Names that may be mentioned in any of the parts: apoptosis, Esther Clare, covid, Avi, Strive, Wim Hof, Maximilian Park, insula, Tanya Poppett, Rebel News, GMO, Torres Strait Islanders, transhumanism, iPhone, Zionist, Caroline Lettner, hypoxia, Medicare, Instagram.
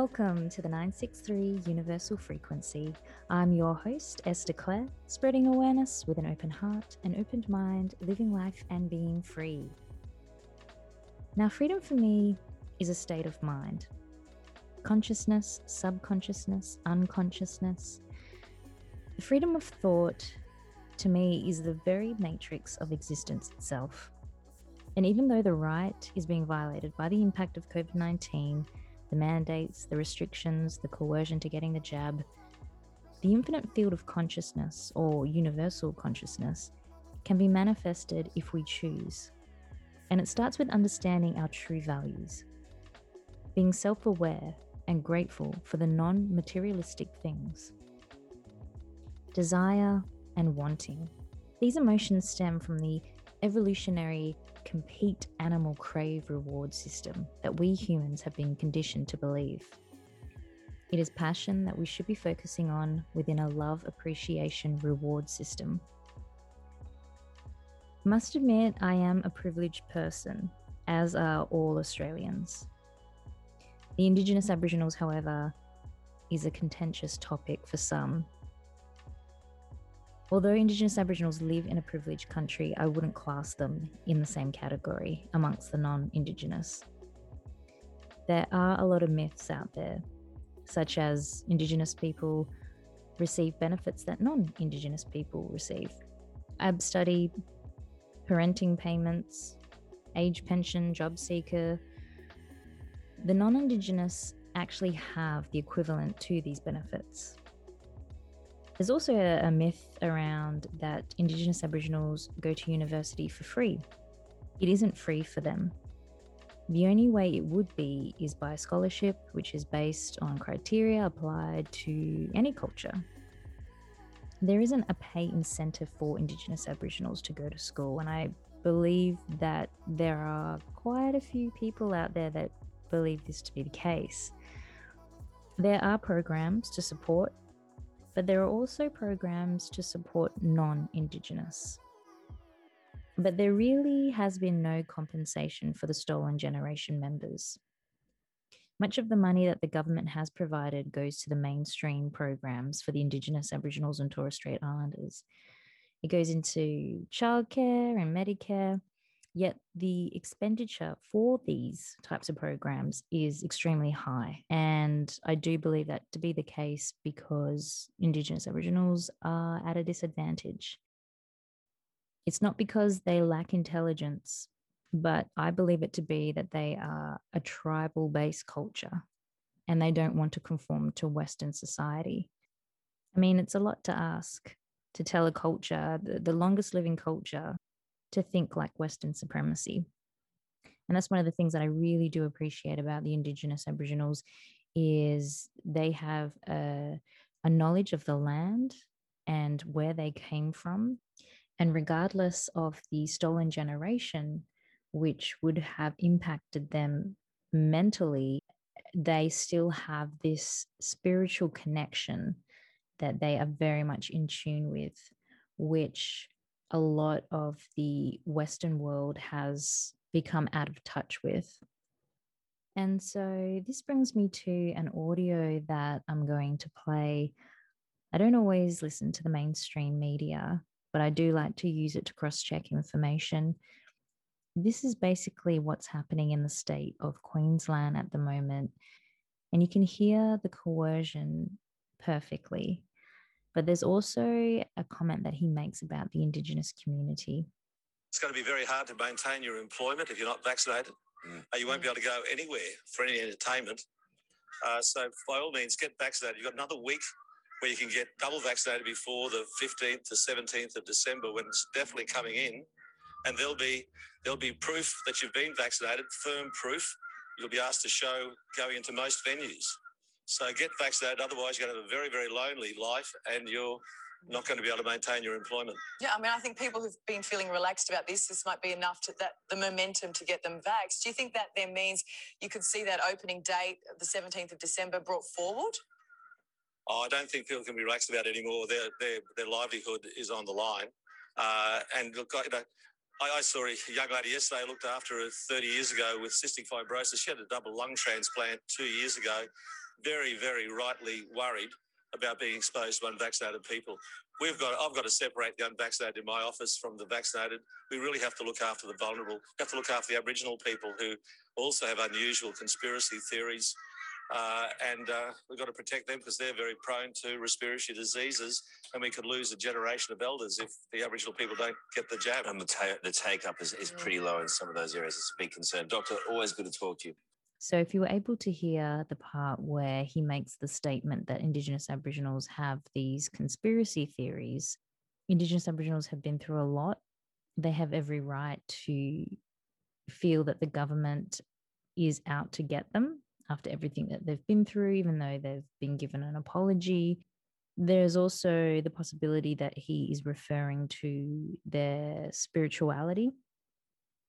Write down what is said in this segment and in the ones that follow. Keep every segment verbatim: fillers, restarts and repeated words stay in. Welcome to the nine six three Universal Frequency. I'm your host, Esther Clare, spreading awareness with an open heart, an open mind, living life and being free. Now, freedom for me is a state of mind. Consciousness, subconsciousness, unconsciousness. The freedom of thought, to me, is the very matrix of existence itself. And even though the right is being violated by the impact of covid nineteen, the mandates, the restrictions, the coercion to getting the jab, the infinite field of consciousness or universal consciousness can be manifested if we choose. And it starts with understanding our true values, being self-aware and grateful for the non-materialistic things. Desire and wanting. These emotions stem from the evolutionary compete animal crave reward system that we humans have been conditioned to believe. It is passion that we should be focusing on within a love appreciation reward system. Must admit, I am a privileged person, as are all Australians. The Indigenous Aboriginals, however, is a contentious topic for some. Although Indigenous Aboriginals live in a privileged country, I wouldn't class them in the same category amongst the non-Indigenous. There are a lot of myths out there, such as Indigenous people receive benefits that non-Indigenous people receive. A B study, parenting payments, age pension, job seeker. The non-Indigenous actually have the equivalent to these benefits. There's also a myth around that Indigenous Aboriginals go to university for free. It isn't free for them. The only way it would be is by scholarship, which is based on criteria applied to any culture. There isn't a pay incentive for Indigenous Aboriginals to go to school, and I believe that there are quite a few people out there that believe this to be the case. There are programs to support, but there are also programs to support non-Indigenous. But there really has been no compensation for the Stolen Generation members. Much of the money that the government has provided goes to the mainstream programs for the Indigenous Aboriginals and Torres Strait Islanders. It goes into childcare and Medicare, yet the expenditure for these types of programs is extremely high. And I do believe that to be the case because Indigenous Aboriginals are at a disadvantage. It's not because they lack intelligence, but I believe it to be that they are a tribal-based culture and they don't want to conform to Western society. I mean, it's a lot to ask to tell a culture, the, the longest living culture, to think like Western supremacy. And that's one of the things that I really do appreciate about the Indigenous Aboriginals is they have a, a knowledge of the land and where they came from. And regardless of the Stolen Generation, which would have impacted them mentally, they still have this spiritual connection that they are very much in tune with, which a lot of the Western world has become out of touch with. And so this brings me to an audio that I'm going to play. I don't always listen to the mainstream media, but I do like to use it to cross-check information. This is basically what's happening in the state of Queensland at the moment. And you can hear the coercion perfectly. But there's also a comment that he makes about the Indigenous community. It's going to be very hard to maintain your employment if you're not vaccinated. Mm. Uh, you won't be able to go anywhere for any entertainment. Uh, so by all means, get vaccinated. You've got another week where you can get double vaccinated before the fifteenth to seventeenth of December when it's definitely coming in. And there'll be there'll be proof that you've been vaccinated, firm proof. You'll be asked to show going into most venues. So get vaccinated, otherwise you're going to have a very, very lonely life and you're not going to be able to maintain your employment. Yeah, I mean, I think people who've been feeling relaxed about this, this might be enough to that the momentum to get them vaxxed. Do you think that then means you could see that opening date, the seventeenth of December, brought forward? Oh, I don't think people can be relaxed about it anymore. Their their, their livelihood is on the line. Uh, and look, you know, I saw a young lady yesterday I looked after her thirty years ago with cystic fibrosis. She had a double lung transplant two years ago. very, very rightly worried about being exposed to unvaccinated people. We've got, I've got to separate the unvaccinated in my office from the vaccinated. We really have to look after the vulnerable, have to look after the Aboriginal people who also have unusual conspiracy theories. Uh, and uh, we've got to protect them because they're very prone to respiratory diseases, and we could lose a generation of elders if the Aboriginal people don't get the jab. And the, ta the take-up is, is pretty low in some of those areas. It's a big concern. Doctor, always good to talk to you. So if you were able to hear the part where he makes the statement that Indigenous Aboriginals have these conspiracy theories, Indigenous Aboriginals have been through a lot. They have every right to feel that the government is out to get them after everything that they've been through, even though they've been given an apology. There's also the possibility that he is referring to their spirituality.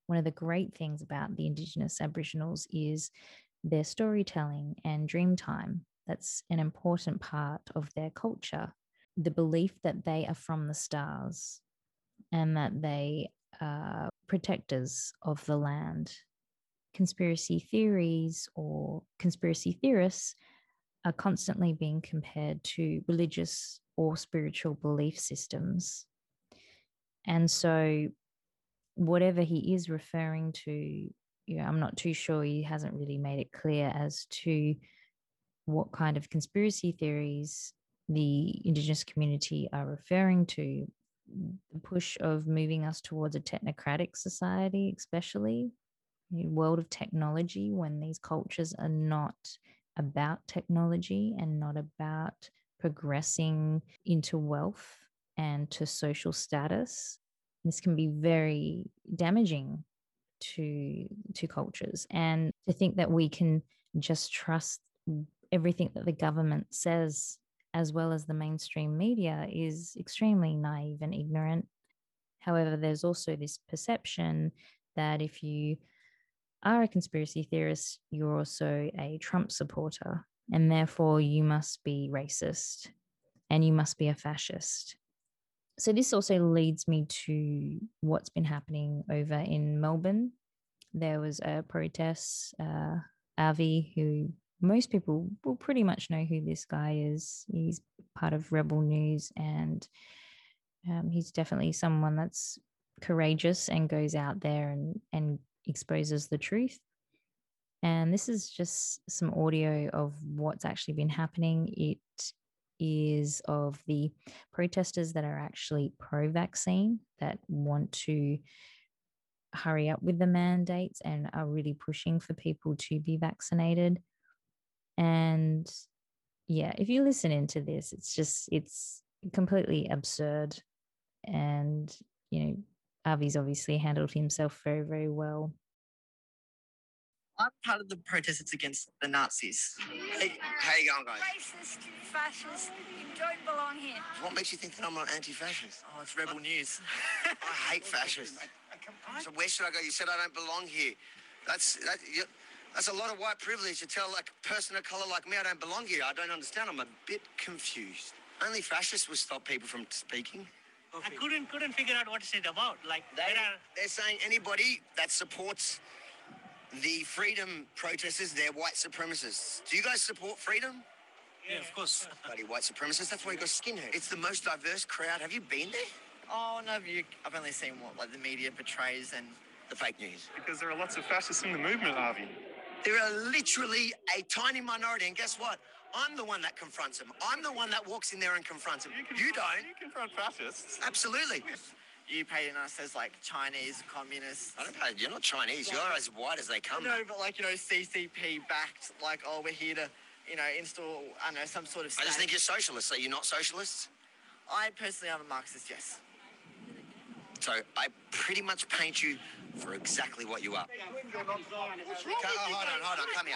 One of the great things about the Indigenous Aboriginals is their storytelling and dreamtime. That's an important part of their culture. The belief that they are from the stars and that they are protectors of the land. Conspiracy theories or conspiracy theorists are constantly being compared to religious or spiritual belief systems. And so whatever he is referring to, you know, I'm not too sure, he hasn't really made it clear as to what kind of conspiracy theories the Indigenous community are referring to. The push of moving us towards a technocratic society, especially a world of technology, when these cultures are not about technology and not about progressing into wealth and to social status. This can be very damaging to, to cultures. And to think that we can just trust everything that the government says, as well as the mainstream media, is extremely naive and ignorant. However, there's also this perception that if you are a conspiracy theorist, you're also a Trump supporter, and therefore you must be racist and you must be a fascist. So this also leads me to what's been happening over in Melbourne. There was a protest. Uh, Avi, who most people will pretty much know who this guy is. He's part of Rebel News, and um, he's definitely someone that's courageous and goes out there and, and exposes the truth. And this is just some audio of what's actually been happening. It is of the protesters that are actually pro-vaccine, that want to hurry up with the mandates and are really pushing for people to be vaccinated. And yeah, if you listen into this, it's just, it's completely absurd. And, you know, Avi's obviously handled himself very, very well. I'm part of the protest that's against the Nazis. Hey, how are you going, guys? Racist, fascist, you don't belong here. What makes you think that I'm an anti-fascist? Oh, it's Rebel News. I hate fascists. So where should I go? You said I don't belong here. That's that, you, that's a lot of white privilege to tell like a person of colour like me I don't belong here. I don't understand. I'm a bit confused. Only fascists will stop people from speaking. I couldn't couldn't figure out what it's about. Like they, there are... they're saying anybody that supports the freedom protesters, they're white supremacists. Do you guys support freedom? Yeah, of course. Bloody white supremacists, that's why you got skinhead. It's the most diverse crowd. Have you been there? Oh, no, you, I've only seen what like the media portrays and the fake news. Because there are lots of fascists in the movement, Harvey. There are literally a tiny minority, and guess what? I'm the one that confronts them. I'm the one that walks in there and confronts them. You, confront, you don't. You confront fascists. Absolutely. You painting us as like Chinese communists. I don't pay. You're not Chinese. You're as white as they come. No, but like, you know, C C P backed. Like, oh, we're here to, you know, install, I don't know, some sort of. Static. I just think you're socialists. So you're not socialists. I personally am a Marxist. Yes. So I pretty much paint you for exactly what you are. You're not Zionist. Hold on, hold on, come here.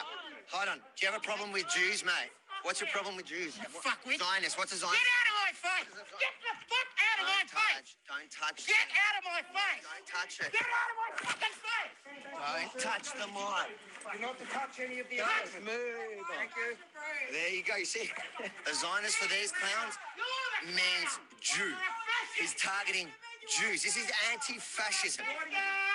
Hold on. Do you have a problem with Jews, mate? What's your problem with Jews? Fuck with Zionists. What's a Zionist? Get out of my face! Get the fuck out of my face! Don't touch. Get out of my face! Don't touch it. Get out of my fucking face! Don't touch the mic. You're not to touch any of the others. Move on. Thank you. There you go. You see, the Zionist for these clowns means Jew. He's targeting Jews. This is anti-fascism.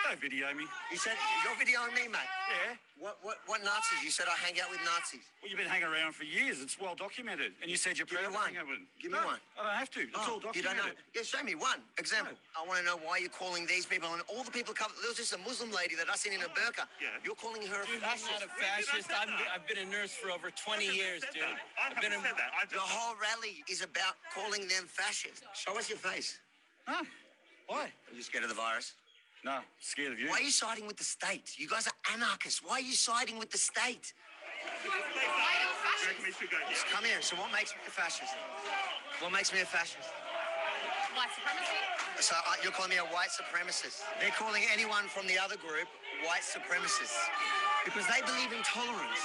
Don't video me. You said you're videoing me, mate. Yeah. What what what Nazis? You said I hang out with Nazis. Well, you've been hanging around for years. It's well documented. And you said you're proud to hang out with them. Give me no, one. I don't have to. It's oh, all documented. You don't know? Yeah, show me one example. No. I want to know why you're calling these people and all the people covered. There was just a Muslim lady that I seen in a burqa. Yeah. You're calling her a fascist. I'm not a fascist. I've been, I've been a nurse for over twenty years, dude. That. I I've been a, said that. I just... The whole rally is about calling them fascists. Show us your face. Huh? Why? Are you scared of the virus? No, scared of you. Why are you siding with the state? You guys are anarchists. Why are you siding with the state? Just come here. So what makes me a fascist? What makes me a fascist? White supremacy. So uh, you're calling me a white supremacist. They're calling anyone from the other group white supremacists because they believe in tolerance.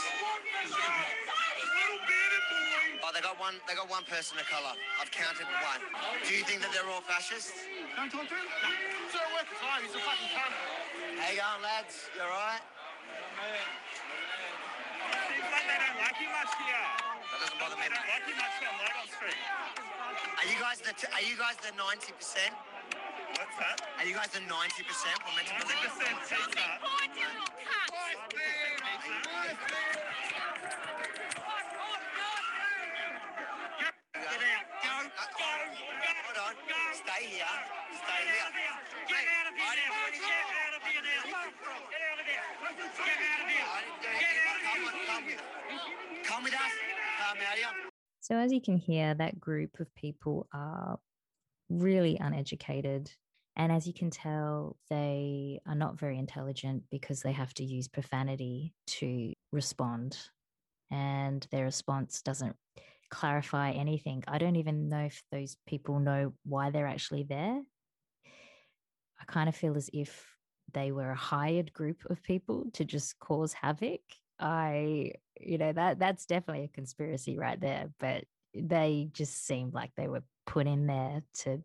Oh, they got one. They got one person of colour. I've counted one. Do you think that they're all fascists? Don't talk to him. It's not worth the time. He's a fucking cunt. How you going, lads? You all right? Seems like they don't like you much here. That doesn't bother me. They don't like you much on Logan Street. Are you guys the? T- are you guys the ninety percent? What's that? Are you guys the ninety percent? We're meant to be ninety percent. Poor little cunt. Stay here. Stay here. Get out of here. Get out of here now. Get out of here. Get out of here. Get out of here. Come with us. Come out here. So as you can hear, that group of people are really uneducated. And as you can tell, they are not very intelligent because they have to use profanity to respond. And their response doesn't clarify anything. I don't even know if those people know why they're actually there. I kind of feel as if they were a hired group of people to just cause havoc. I, you know, that that's definitely a conspiracy right there, but they just seemed like they were put in there to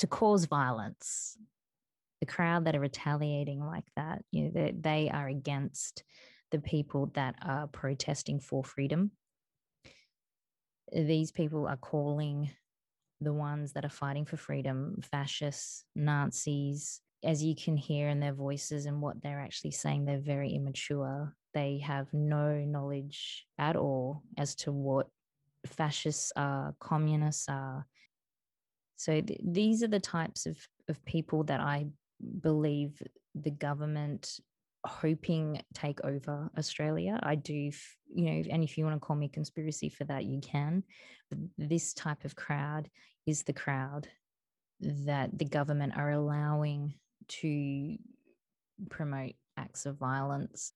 to cause violence. The crowd that are retaliating like that, you know, they, they are against the people that are protesting for freedom. These people are calling the ones that are fighting for freedom fascists, Nazis. As you can hear in their voices and what they're actually saying, they're very immature. They have no knowledge at all as to what fascists are, communists are. So th- these are the types of, of people that I believe the government hoping take over Australia. I do, you know, and if you want to call me conspiracy for that, you can. But this type of crowd is the crowd that the government are allowing to promote acts of violence.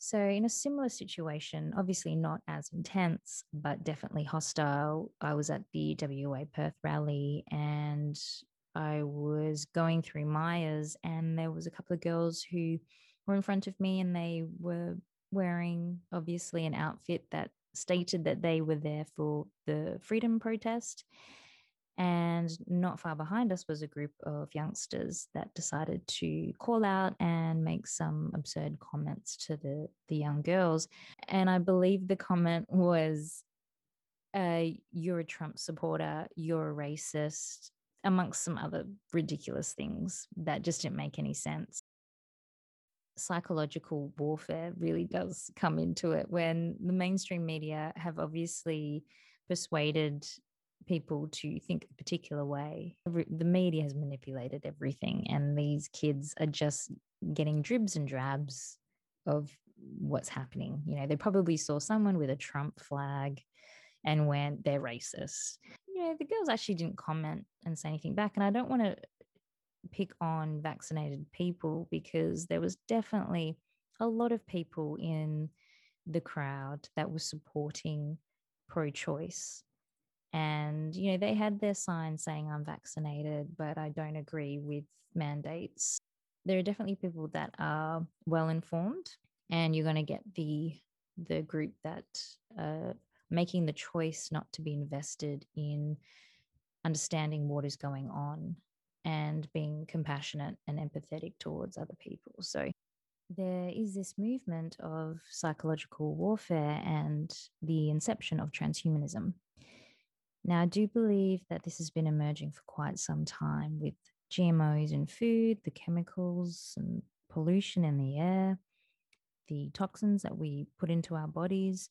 So in a similar situation, obviously not as intense, but definitely hostile, I was at the W A Perth rally and I was going through Myers and there was a couple of girls who were in front of me and they were wearing obviously an outfit that stated that they were there for the freedom protest. And not far behind us was a group of youngsters that decided to call out and make some absurd comments to the, the young girls. And I believe the comment was, uh, you're a Trump supporter, you're a racist, amongst some other ridiculous things that just didn't make any sense. Psychological warfare really does come into it when the mainstream media have obviously persuaded people to think a particular way. The media has manipulated everything and these kids are just getting dribs and drabs of what's happening. You know, they probably saw someone with a Trump flag and went, they're racist. You know, the girls actually didn't comment and say anything back. And I don't want to pick on vaccinated people because there was definitely a lot of people in the crowd that were supporting pro-choice. And, you know, they had their sign saying, I'm vaccinated, but I don't agree with mandates. There are definitely people that are well-informed and you're going to get the the group that uh making the choice not to be invested in understanding what is going on and being compassionate and empathetic towards other people. So there is this movement of psychological warfare and the inception of transhumanism. Now, I do believe that this has been emerging for quite some time with G M Os in food, the chemicals and pollution in the air, the toxins that we put into our bodies.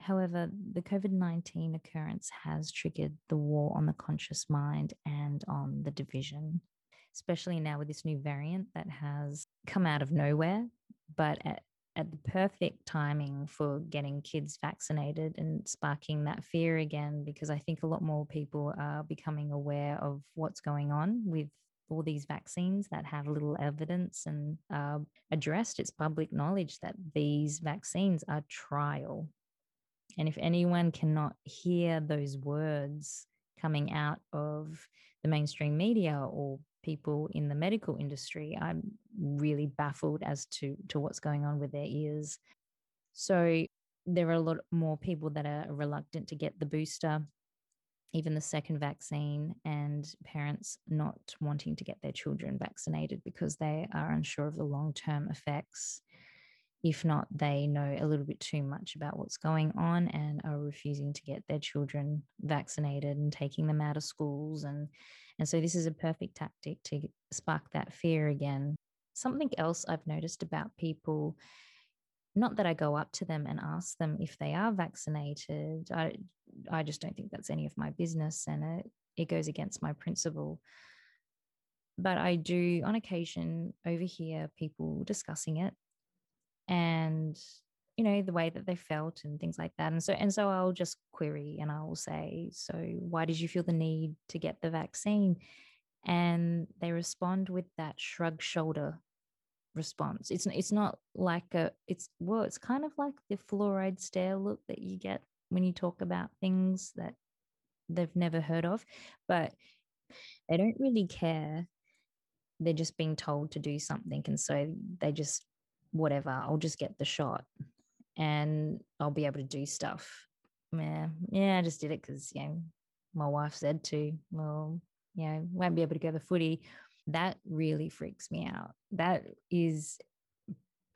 However, the COVID nineteen occurrence has triggered the war on the conscious mind and on the division, especially now with this new variant that has come out of nowhere, but at, at the perfect timing for getting kids vaccinated and sparking that fear again, because I think a lot more people are becoming aware of what's going on with all these vaccines that have little evidence and uh, addressed. It's public knowledge that these vaccines are trial. And if anyone cannot hear those words coming out of the mainstream media or people in the medical industry, I'm really baffled as to, to what's going on with their ears. So there are a lot more people that are reluctant to get the booster, even the second vaccine, and parents not wanting to get their children vaccinated because they are unsure of the long-term effects. If not, they know a little bit too much about what's going on and are refusing to get their children vaccinated and taking them out of schools. And, and so this is a perfect tactic to spark that fear again. Something else I've noticed about people, not that I go up to them and ask them if they are vaccinated. I, I just don't think that's any of my business, and it, it goes against my principle. But I do, on occasion, overhear people discussing it, and you know, the way that they felt and things like that. And so and so I'll just query, and I will say, so why did you feel the need to get the vaccine? And they respond with that shrug shoulder response. It's it's not like a it's well, it's kind of like the fluoride stare look that you get when you talk about things that they've never heard of, but they don't really care. They're just being told to do something, and so they just whatever, I'll just get the shot and I'll be able to do stuff. Yeah, yeah I just did it because, you know, my wife said to. Well, you know, won't be able to go to the footy. That really freaks me out. That is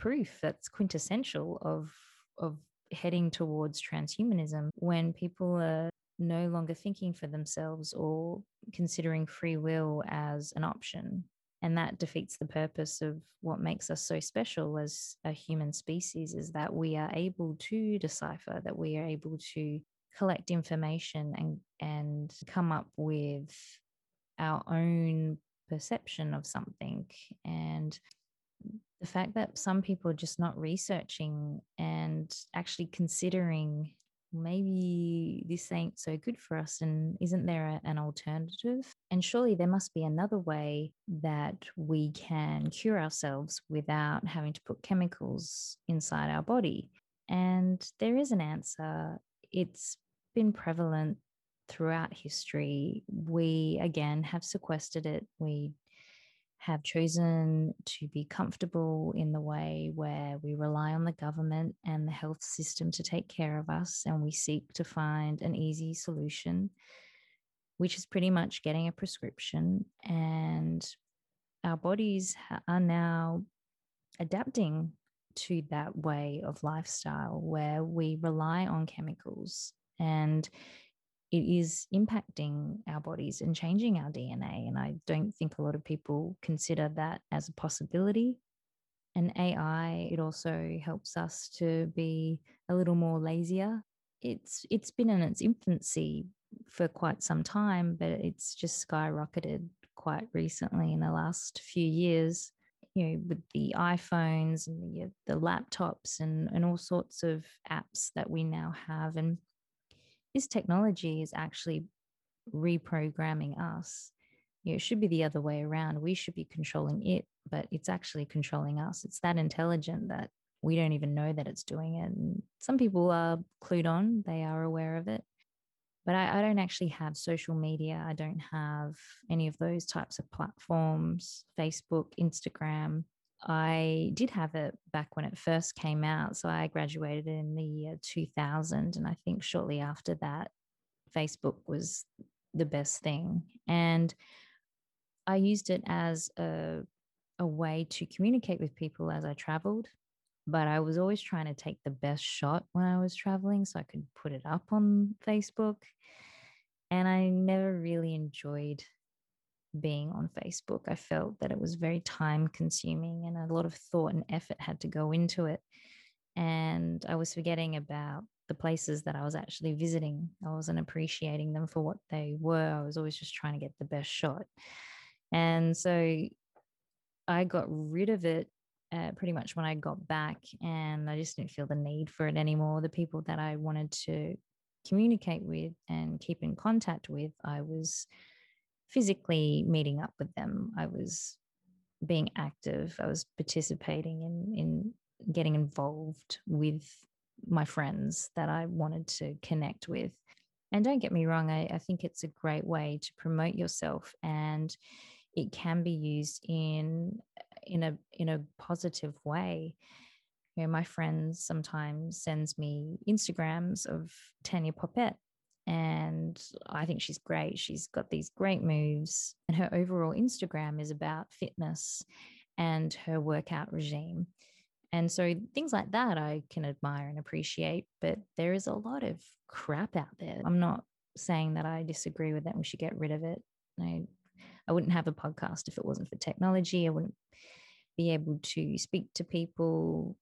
proof, that's quintessential of, of heading towards transhumanism, when people are no longer thinking for themselves or considering free will as an option. And that defeats the purpose of what makes us so special as a human species, is that we are able to decipher, that we are able to collect information and, and come up with our own perception of something. And the fact that some people are just not researching and actually considering, maybe this ain't so good for us, and isn't there a, an alternative? And surely there must be another way that we can cure ourselves without having to put chemicals inside our body. And there is an answer. It's been prevalent throughout history. We, again, have sequestered it. We have chosen to be comfortable in the way where we rely on the government and the health system to take care of us, and we seek to find an easy solution, which is pretty much getting a prescription. And our bodies are now adapting to that way of lifestyle where we rely on chemicals, and it is impacting our bodies and changing our D N A. And I don't think a lot of people consider that as a possibility. And A I, it also helps us to be a little more lazier. It's it's been in its infancy for quite some time, but it's just skyrocketed quite recently in the last few years, you know, with the iPhones and the, the laptops and, and all sorts of apps that we now have. And this technology is actually reprogramming us. You know, it should be the other way around. We should be controlling it, but it's actually controlling us. It's that intelligent that we don't even know that it's doing it. And some people are clued on, they are aware of it. But I, I don't actually have social media. I don't have any of those types of platforms, Facebook, Instagram. I did have it back when it first came out. So I graduated in the year two thousand. And I think shortly after that, Facebook was the best thing. And I used it as a, a way to communicate with people as I traveled. But I was always trying to take the best shot when I was traveling so I could put it up on Facebook. And I never really enjoyed being on Facebook. I felt that it was very time consuming and a lot of thought and effort had to go into it. And I was forgetting about the places that I was actually visiting. I wasn't appreciating them for what they were. I was always just trying to get the best shot. And so I got rid of it uh, pretty much when I got back, and I just didn't feel the need for it anymore. The people that I wanted to communicate with and keep in contact with, I was physically meeting up with them. I was being active. I was participating in, in getting involved with my friends that I wanted to connect with. And don't get me wrong, I, I think it's a great way to promote yourself, and it can be used in in a in a positive way. You know, my friends sometimes sends me Instagrams of Tanya Poppett, and I think she's great. She's got these great moves, and her overall Instagram is about fitness and her workout regime. And so things like that I can admire and appreciate, but there is a lot of crap out there. I'm not saying that I disagree with that. We should get rid of it. I, I wouldn't have a podcast if it wasn't for technology. I wouldn't be able to speak to people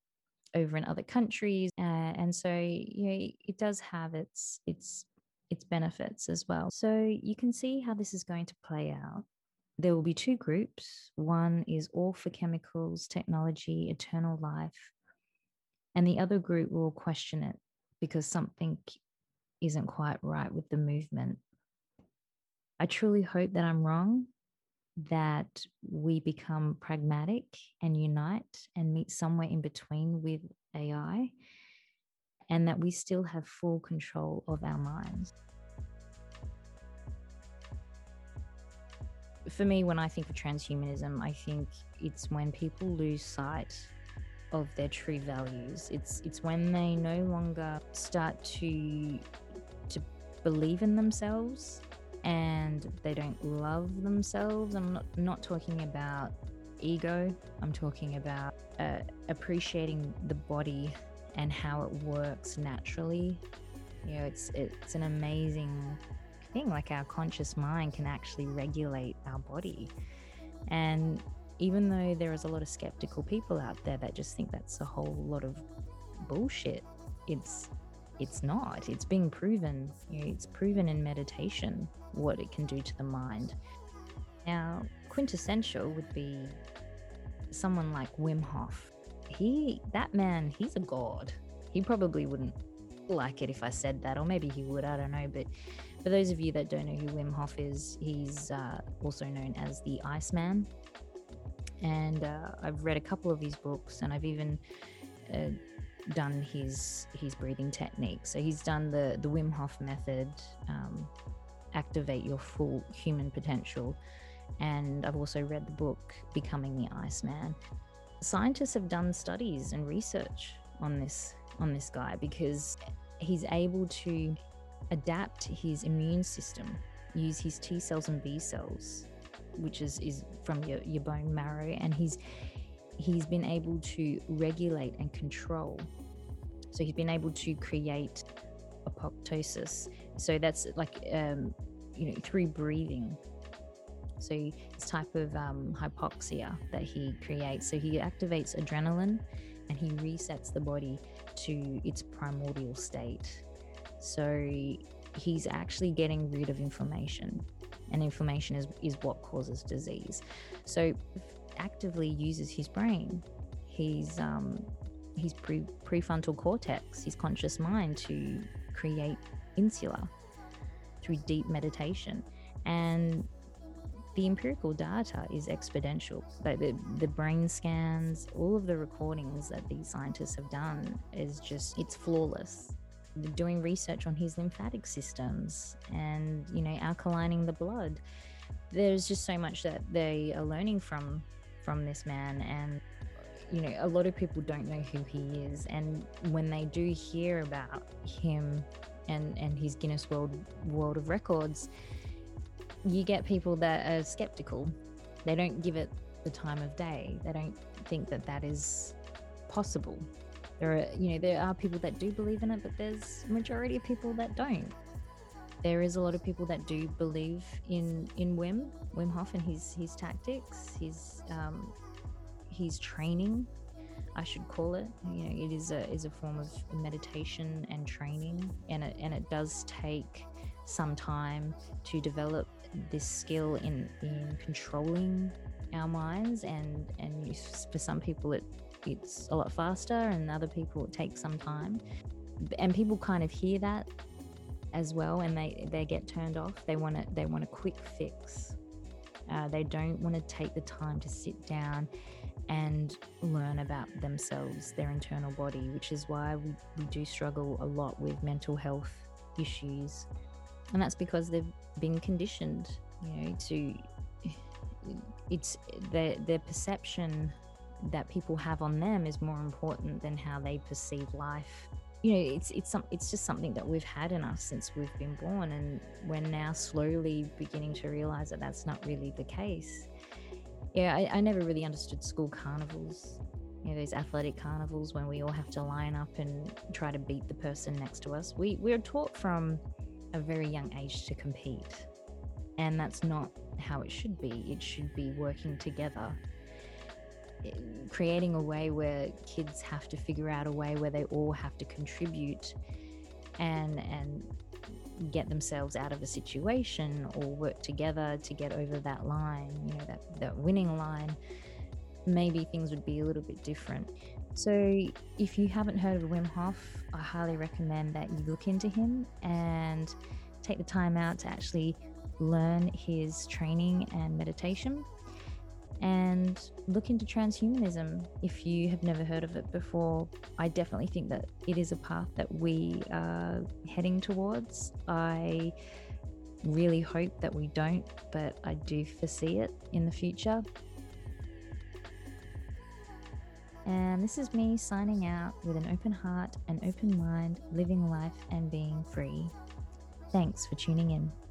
over in other countries. Uh, and so, you know, it does have its, its, its benefits as well. So you can see how this is going to play out. There will be two groups. One is all for chemicals, technology, eternal life. And the other group will question it because something isn't quite right with the movement. I truly hope that I'm wrong, that we become pragmatic and unite and meet somewhere in between with A I, and that we still have full control of our minds. For me, when I think of transhumanism, I think it's when people lose sight of their true values. It's it's when they no longer start to to believe in themselves and they don't love themselves. I'm not, not talking about ego. I'm talking about uh, appreciating the body and how it works naturally. You know, it's it's an amazing thing. Like, our conscious mind can actually regulate our body, and even though there is a lot of skeptical people out there that just think that's a whole lot of bullshit, it's it's not. It's being proven. You know, it's proven in meditation what it can do to the mind. Now, quintessential would be someone like Wim Hof. He, that man, he's a god. He probably wouldn't like it if I said that, or maybe he would, I don't know. But for those of you that don't know who Wim Hof is, he's uh, also known as the Iceman. And uh, I've read a couple of his books, and I've even uh, done his his breathing technique. So he's done the, the Wim Hof method, um, activate your full human potential. And I've also read the book, Becoming the Iceman. Scientists have done studies and research on this on this guy because he's able to adapt his immune system, use his T cells and B cells, which is, is from your, your bone marrow, and he's he's been able to regulate and control. So he's been able to create apoptosis. So that's like um, you know, through breathing. So it's type of um, hypoxia that he creates. So he activates adrenaline and he resets the body to its primordial state. So he's actually getting rid of inflammation, and inflammation is, is what causes disease. So actively uses his brain, his, um, his pre- prefrontal cortex, his conscious mind to create insula through deep meditation. And the empirical data is exponential. But the, the brain scans, all of the recordings that these scientists have done is just, it's flawless. They're doing research on his lymphatic systems and, you know, alkalining the blood. There's just so much that they are learning from, from this man. And, you know, a lot of people don't know who he is. And when they do hear about him and, and his Guinness World, World of Records, you get people that are skeptical. They don't give it the time of day. They don't think that that is possible. There are, you know, there are people that do believe in it, but there's a majority of people that don't. there is a lot of people that do believe in in Wim, Wim Hof and his his tactics, his um, his training, I should call it. You know, it is a is a form of meditation and training, and it, and it does take some time to develop this skill in in controlling our minds, and and for some people it it's a lot faster, and other people it takes some time. And people kind of hear that as well, and they, they get turned off. They want to they want a quick fix. Uh, they don't want to take the time to sit down and learn about themselves, their internal body, which is why we, we do struggle a lot with mental health issues. And that's because they've been conditioned, you know, to it's their their perception that people have on them is more important than how they perceive life. You know, it's it's some, it's just something that we've had in us since we've been born, and we're now slowly beginning to realize that that's not really the case. Yeah, I, I never really understood school carnivals, you know, those athletic carnivals when we all have to line up and try to beat the person next to us. We we're taught from a very young age to compete, and that's not how it should be. It should be working together, creating a way where kids have to figure out a way where they all have to contribute and and get themselves out of a situation, or work together to get over that line, you know, that, that winning line. Maybe things would be a little bit different. So if you haven't heard of Wim Hof, I highly recommend that you look into him and take the time out to actually learn his training and meditation, and look into transhumanism if you have never heard of it before. I definitely think that it is a path that we are heading towards. I really hope that we don't, but I do foresee it in the future. And this is me signing out with an open heart, an open mind, living life and being free. Thanks for tuning in.